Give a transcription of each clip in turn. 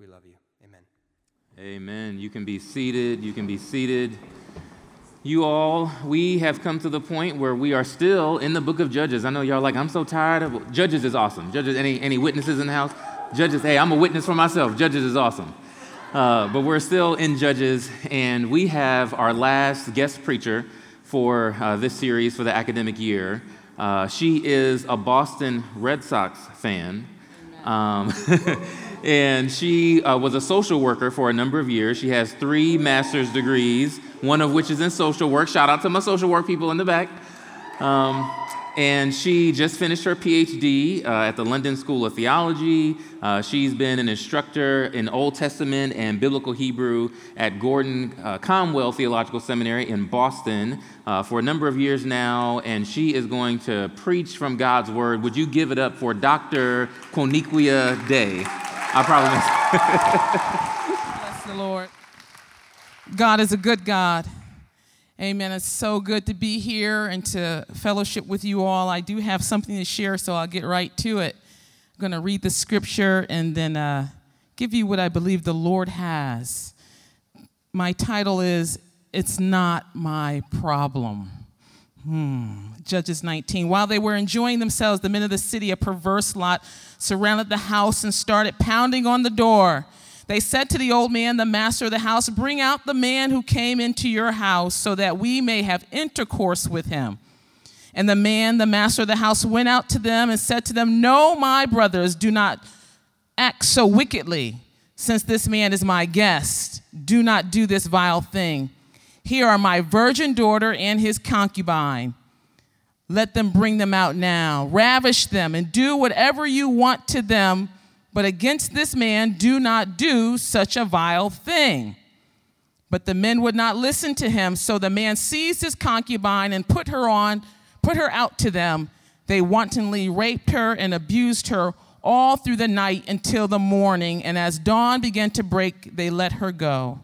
We love you. Amen. Amen. You can be seated. You can be seated. You all, we have come to the point where we are still in the book of Judges. I know y'all are like, I'm so tired of Judges is awesome. Judges, any witnesses in the house? Judges, hey, I'm a witness for myself. Judges is awesome. But we're still in Judges, and we have our last guest preacher for this series for the academic year. She is a Boston Red Sox fan. And she was a social worker for a number of years. She has 3 master's degrees, one of which is in social work. Shout out to my social work people in the back. And she just finished her PhD at the London School of Theology. She's been an instructor in Old Testament and Biblical Hebrew at Gordon-Conwell Theological Seminary in Boston for a number of years now, and she is going to preach from God's Word. Would you give it up for Dr. Quonekuia Day? I promise. Bless the Lord. God is a good God. Amen. It's so good to be here and to fellowship with you all. I do have something to share, so I'll get right to it. I'm going to read the scripture and then give you what I believe the Lord has. My title is, It's Not My Problem. Judges 19. While they were enjoying themselves, the men of the city, a perverse lot, surrounded the house and started pounding on the door. They said to the old man, the master of the house, bring out the man who came into your house so that we may have intercourse with him. And the man, the master of the house, went out to them and said to them, no, my brothers, do not act so wickedly, since this man is my guest. Do not do this vile thing. Here are my virgin daughter and his concubine. Let them bring them out now. Ravish them and do whatever you want to them. But against this man, do not do such a vile thing. But the men would not listen to him. So the man seized his concubine and put her out to them. They wantonly raped her and abused her all through the night until the morning. And as dawn began to break, they let her go.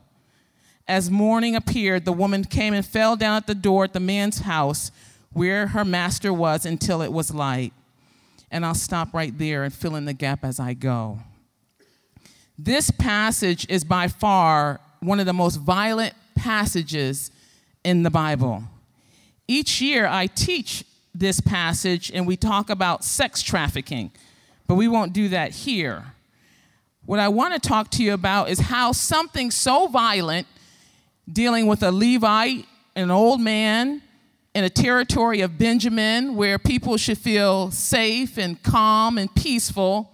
As morning appeared, the woman came and fell down at the door at the man's house where her master was until it was light. And I'll stop right there and fill in the gap as I go. This passage is by far one of the most violent passages in the Bible. Each year I teach this passage and we talk about sex trafficking, but we won't do that here. What I want to talk to you about is how something so violent, dealing with a Levite, an old man, in a territory of Benjamin where people should feel safe and calm and peaceful,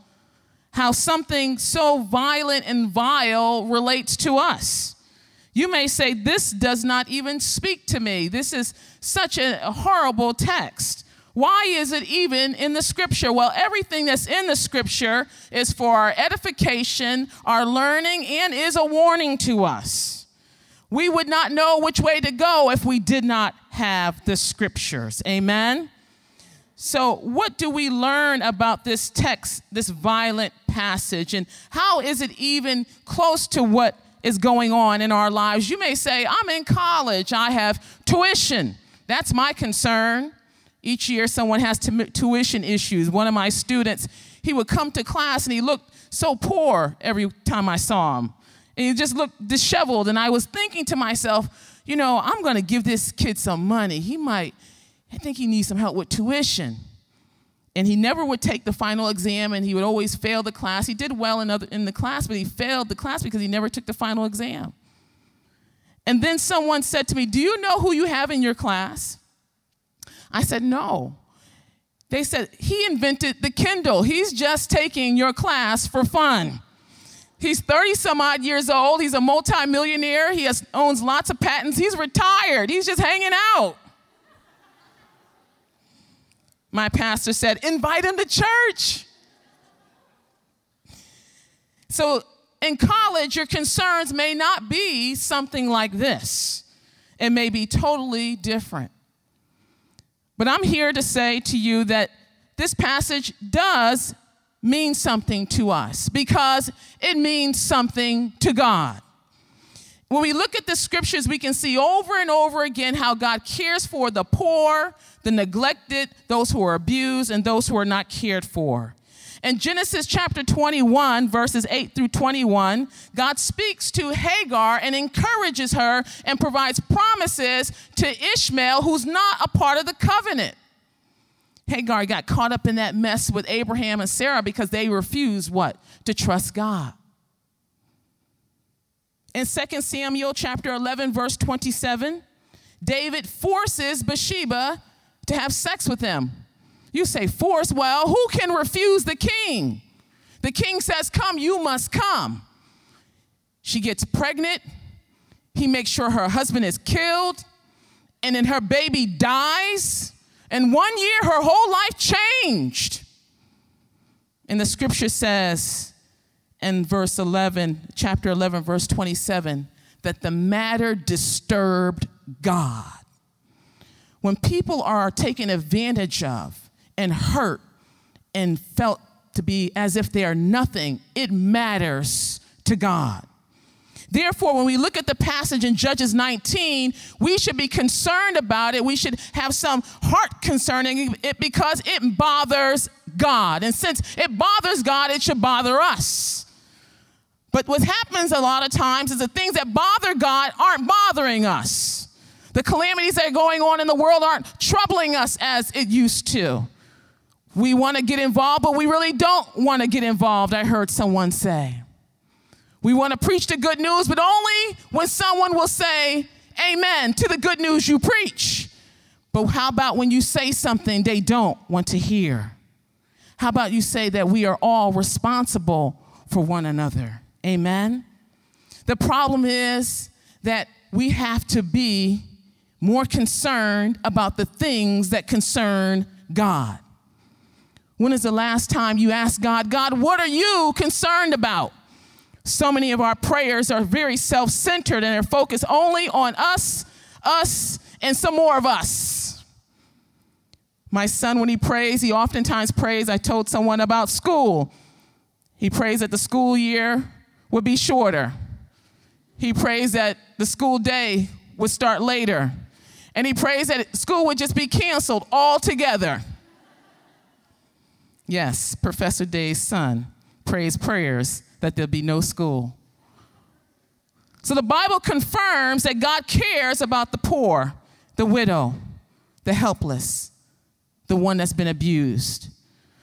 how something so violent and vile relates to us. You may say, this does not even speak to me. This is such a horrible text. Why is it even in the scripture? Well, everything that's in the scripture is for our edification, our learning, and is a warning to us. We would not know which way to go if we did not have the scriptures. Amen? So what do we learn about this text, this violent passage, and how is it even close to what is going on in our lives? You may say, I'm in college. I have tuition. That's my concern. Each year someone has tuition issues. One of my students, he would come to class and he looked so poor every time I saw him. And he just looked disheveled. And I was thinking to myself, you know, I'm going to give this kid some money. I think he needs some help with tuition. And he never would take the final exam, and he would always fail the class. He did well in the class, but he failed the class because he never took the final exam. And then someone said to me, do you know who you have in your class? I said, no. They said, he invented the Kindle. He's just taking your class for fun. He's 30-some-odd years old. He's a multimillionaire. He owns lots of patents. He's retired. He's just hanging out. My pastor said, invite him to church. So in college, your concerns may not be something like this. It may be totally different. But I'm here to say to you that this passage does means something to us because it means something to God. When we look at the scriptures, we can see over and over again how God cares for the poor, the neglected, those who are abused, and those who are not cared for. In Genesis chapter 21, verses 8 through 21, God speaks to Hagar and encourages her and provides promises to Ishmael, who's not a part of the covenant. Hagar got caught up in that mess with Abraham and Sarah because they refused what? To trust God. In 2 Samuel chapter 11, verse 27, David forces Bathsheba to have sex with him. You say, force? Well, who can refuse the king? The king says, come, you must come. She gets pregnant. He makes sure her husband is killed. And then her baby dies. And 1 year, her whole life changed. And the scripture says in verse 11, chapter 11, verse 27, that the matter disturbed God. When people are taken advantage of, and hurt and felt to be as if they are nothing, it matters to God. Therefore, when we look at the passage in Judges 19, we should be concerned about it. We should have some heart concerning it because it bothers God. And since it bothers God, it should bother us. But what happens a lot of times is the things that bother God aren't bothering us. The calamities that are going on in the world aren't troubling us as it used to. We want to get involved, but we really don't want to get involved, I heard someone say. We want to preach the good news, but only when someone will say amen to the good news you preach. But how about when you say something they don't want to hear? How about you say that we are all responsible for one another? Amen? The problem is that we have to be more concerned about the things that concern God. When is the last time you asked God, God, what are you concerned about? So many of our prayers are very self-centered and are focused only on us, and some more of us. My son, when he prays, he oftentimes prays, I told someone about school. He prays that the school year would be shorter. He prays that the school day would start later. And he prays that school would just be canceled altogether. Yes, Professor Day's son prays prayers that there'll be no school. So the Bible confirms that God cares about the poor, the widow, the helpless, the one that's been abused.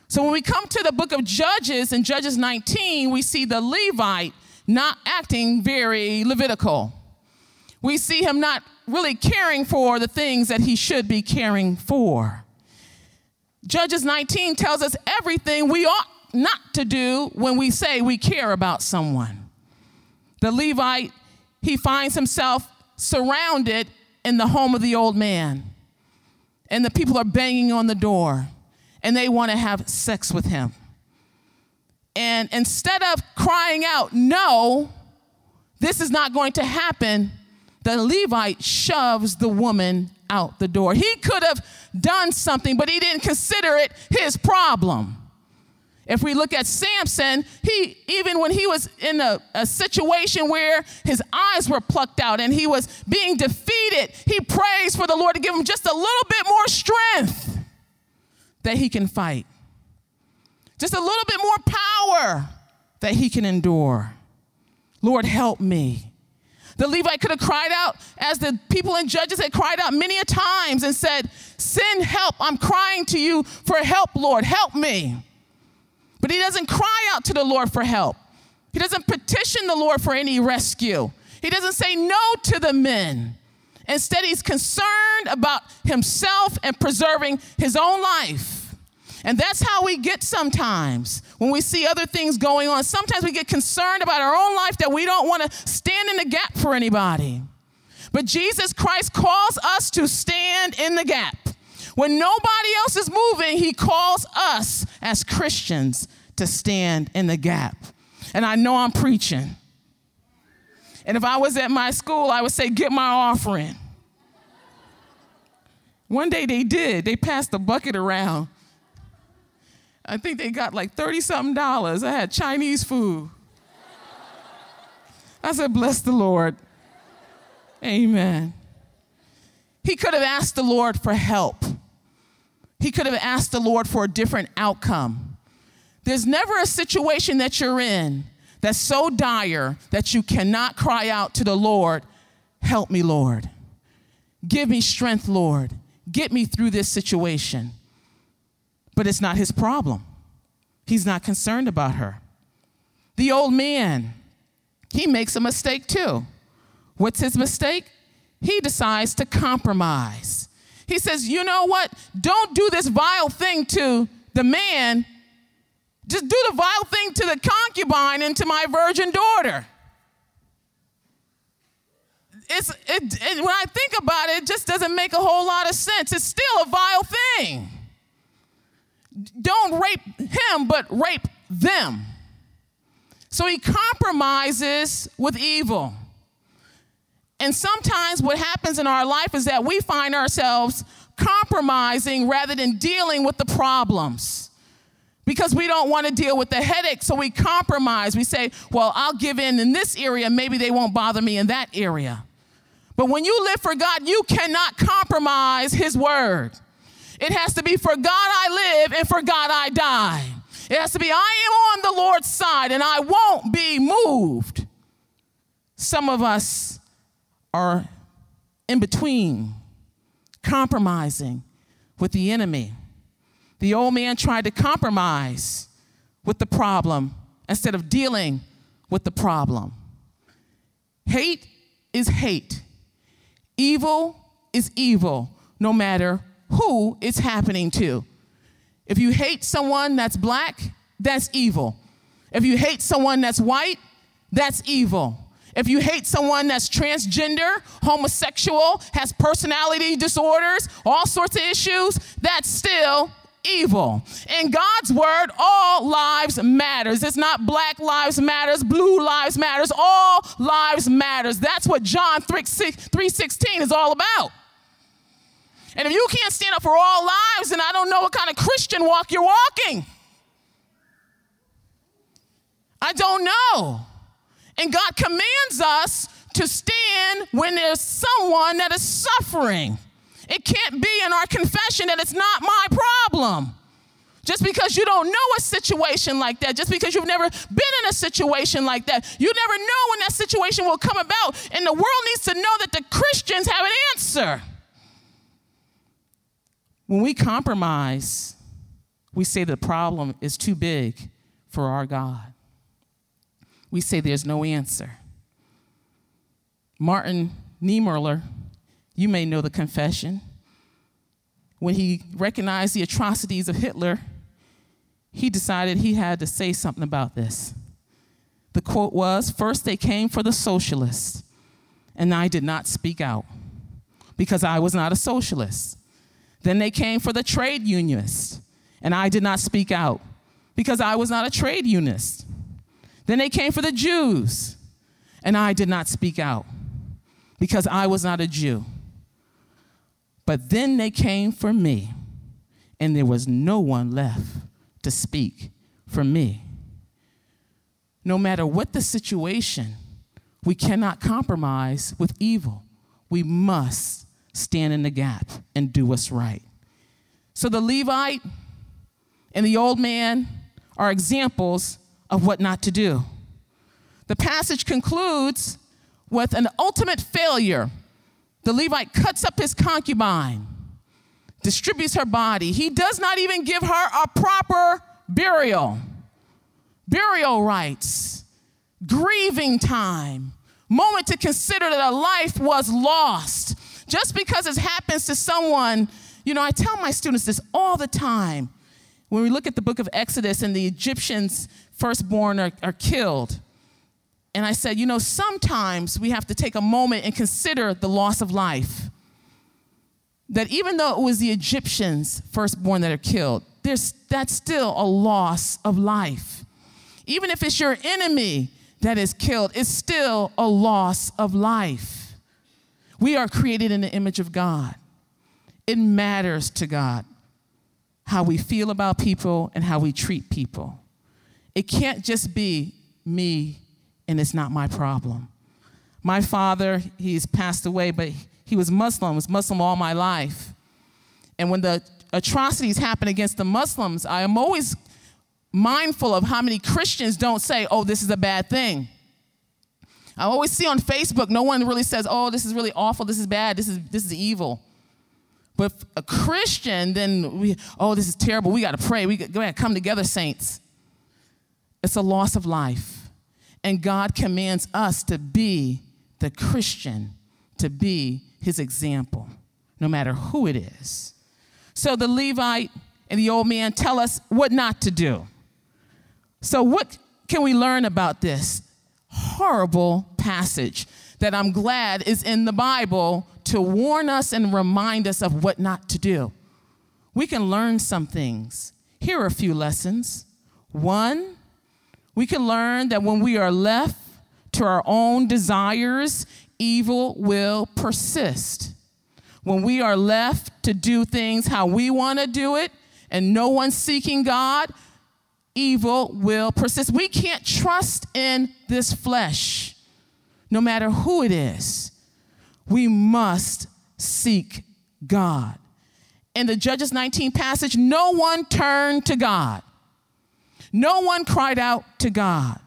So when we come to the book of Judges, in Judges 19, we see the Levite not acting very Levitical. We see him not really caring for the things that he should be caring for. Judges 19 tells us everything we ought not to do when we say we care about someone. The Levite, he finds himself surrounded in the home of the old man. And the people are banging on the door. And they want to have sex with him. And instead of crying out, no, this is not going to happen, the Levite shoves the woman out the door. He could have done something, but he didn't consider it his problem. If we look at Samson, even when he was in a situation where his eyes were plucked out and he was being defeated, he prays for the Lord to give him just a little bit more strength that he can fight. Just a little bit more power that he can endure. Lord, help me. The Levite could have cried out, as the people in Judges had cried out many a times and said, send help. I'm crying to you for help, Lord. Help me. But he doesn't cry out to the Lord for help. He doesn't petition the Lord for any rescue. He doesn't say no to the men. Instead, he's concerned about himself and preserving his own life. And that's how we get sometimes. When we see other things going on, sometimes we get concerned about our own life that we don't want to stand in the gap for anybody. But Jesus Christ calls us to stand in the gap. When nobody else is moving, he calls us as Christians to stand in the gap. And I know I'm preaching. And if I was at my school, I would say, get my offering. One day they did. They passed the bucket around. I think they got like $30-something. I had Chinese food. I said, bless the Lord. Amen. He could have asked the Lord for help. He could have asked the Lord for a different outcome. There's never a situation that you're in that's so dire that you cannot cry out to the Lord, help me, Lord. Give me strength, Lord. Get me through this situation. But it's not his problem. He's not concerned about her. The old man, he makes a mistake too. What's his mistake? He decides to compromise. He says, you know what? Don't do this vile thing to the man. Just do the vile thing to the concubine and to my virgin daughter. When I think about it, it just doesn't make a whole lot of sense. It's still a vile thing. Don't rape him, but rape them. So he compromises with evil. And sometimes what happens in our life is that we find ourselves compromising rather than dealing with the problems because we don't want to deal with the headache, so we compromise. We say, well, I'll give in this area. Maybe they won't bother me in that area. But when you live for God, you cannot compromise his word. It has to be for God I live and for God I die. It has to be I am on the Lord's side and I won't be moved. Some of us are in between, compromising with the enemy. The old man tried to compromise with the problem instead of dealing with the problem. Hate is hate. Evil is evil, no matter who it's happening to. If you hate someone that's black, that's evil. If you hate someone that's white, that's evil. If you hate someone that's transgender, homosexual, has personality disorders, all sorts of issues, that's still evil. In God's word, all lives matters. It's not black lives matters, blue lives matters, all lives matters. That's what John 3:16 is all about. And if you can't stand up for all lives, then I don't know what kind of Christian walk you're walking. I don't know. And God commands us to stand when there's someone that is suffering. It can't be in our confession that it's not my problem. Just because you don't know a situation like that, just because you've never been in a situation like that, you never know when that situation will come about. And the world needs to know that the Christians have an answer. When we compromise, we say the problem is too big for our God. We say there's no answer. Martin Niemöller, you may know the confession. When he recognized the atrocities of Hitler, he decided he had to say something about this. The quote was, first they came for the socialists, and I did not speak out because I was not a socialist. Then they came for the trade unionists, and I did not speak out because I was not a trade unionist. Then they came for the Jews, and I did not speak out because I was not a Jew. But then they came for me, and there was no one left to speak for me. No matter what the situation, we cannot compromise with evil. We must stand in the gap and do what's right. So the Levite and the old man are examples of what not to do. The passage concludes with an ultimate failure. The Levite cuts up his concubine, distributes her body. He does not even give her a proper burial rites, grieving time, moment to consider that a life was lost. Just because it happens to someone, you know, I tell my students this all the time. When we look at the book of Exodus and the Egyptians' firstborn are killed. And I said, you know, sometimes we have to take a moment and consider the loss of life. That even though it was the Egyptians' firstborn that are killed, that's still a loss of life. Even if it's your enemy that is killed, it's still a loss of life. We are created in the image of God. It matters to God how we feel about people and how we treat people. It can't just be me and it's not my problem. My father, he's passed away, but he was Muslim all my life. And when the atrocities happen against the Muslims, I am always mindful of how many Christians don't say, oh, this is a bad thing. I always see on Facebook, no one really says, oh, this is really awful, this is bad, this is evil. But if a Christian, then this is terrible, we got to pray. We go ahead, come together, saints. It's a loss of life. And God commands us to be the Christian, to be his example, no matter who it is. So the Levite and the old man tell us what not to do. So what can we learn about this horrible passage that I'm glad is in the Bible to warn us and remind us of what not to do? We can learn some things. Here are a few lessons. One, we can learn that when we are left to our own desires, evil will persist. When we are left to do things how we want to do it and no one's seeking God, evil will persist. We can't trust in this flesh, no matter who it is. We must seek God. In the Judges 19 passage, no one turned to God. No one cried out to God.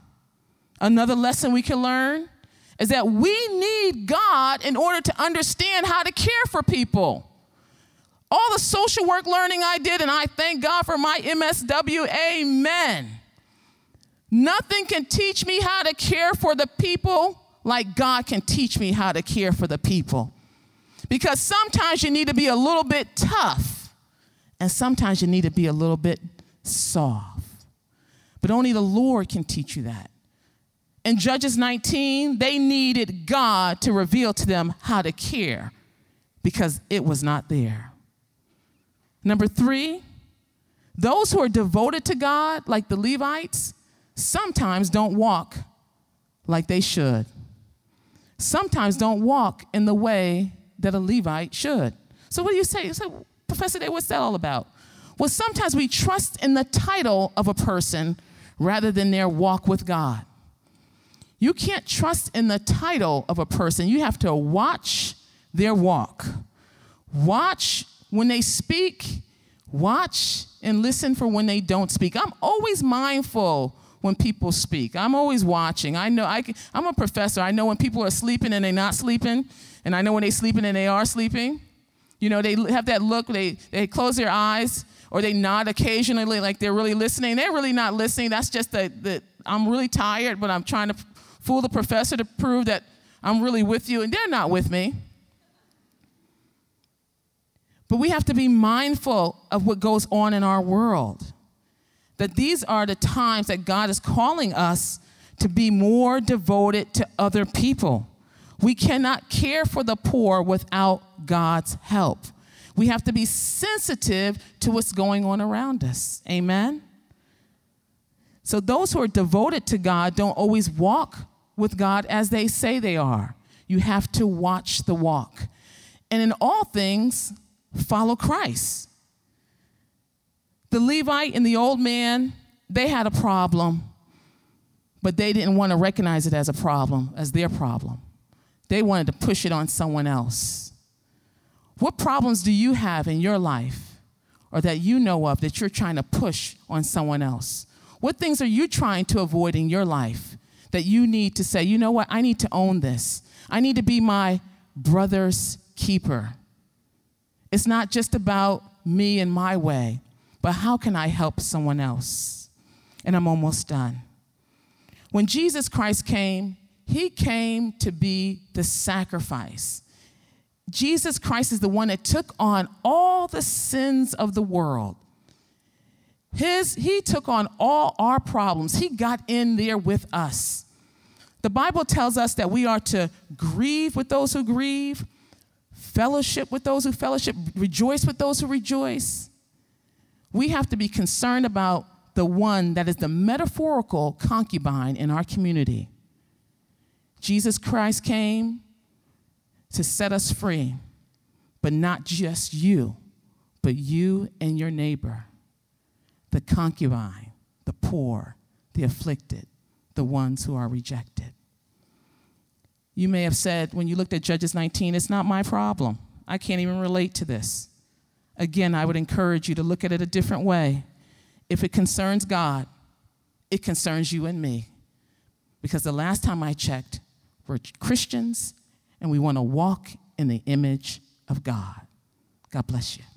Another lesson we can learn is that we need God in order to understand how to care for people. All the social work learning I did, and I thank God for my MSW, amen. Nothing can teach me how to care for the people like God can teach me how to care for the people. Because sometimes you need to be a little bit tough, and sometimes you need to be a little bit soft. But only the Lord can teach you that. In Judges 19, they needed God to reveal to them how to care because it was not there. Number three, those who are devoted to God, like the Levites, sometimes don't walk like they should. Sometimes don't walk in the way that a Levite should. So what do you say? You say, Professor Day, what's that all about? Well, sometimes we trust in the title of a person rather than their walk with God. You can't trust in the title of a person. You have to watch their walk. Watch when they speak, watch and listen for when they don't speak. I'm always mindful when people speak. I'm always watching. I know I'm a professor. I know when people are sleeping and they're not sleeping, and I know when they're sleeping and they are sleeping. You know, they have that look. They close their eyes or they nod occasionally like they're really listening. They're really not listening. That's just the I'm really tired, but I'm trying to fool the professor to prove that I'm really with you, and they're not with me. But we have to be mindful of what goes on in our world, that these are the times that God is calling us to be more devoted to other people. We cannot care for the poor without God's help. We have to be sensitive to what's going on around us. Amen? So those who are devoted to God don't always walk with God as they say they are. You have to watch the walk. And in all things, follow Christ. The Levite and the old man, they had a problem, but they didn't want to recognize it as a problem, as their problem. They wanted to push it on someone else. What problems do you have in your life or that you know of that you're trying to push on someone else? What things are you trying to avoid in your life that you need to say, you know what, I need to own this. I need to be my brother's keeper. It's not just about me and my way, but how can I help someone else? And I'm almost done. When Jesus Christ came, he came to be the sacrifice. Jesus Christ is the one that took on all the sins of the world. He took on all our problems. He got in there with us. The Bible tells us that we are to grieve with those who grieve, fellowship with those who fellowship, rejoice with those who rejoice. We have to be concerned about the one that is the metaphorical concubine in our community. Jesus Christ came to set us free, but not just you, but you and your neighbor, the concubine, the poor, the afflicted, the ones who are rejected. You may have said, when you looked at Judges 19, it's not my problem. I can't even relate to this. Again, I would encourage you to look at it a different way. If it concerns God, it concerns you and me. Because the last time I checked, we're Christians and we want to walk in the image of God. God bless you.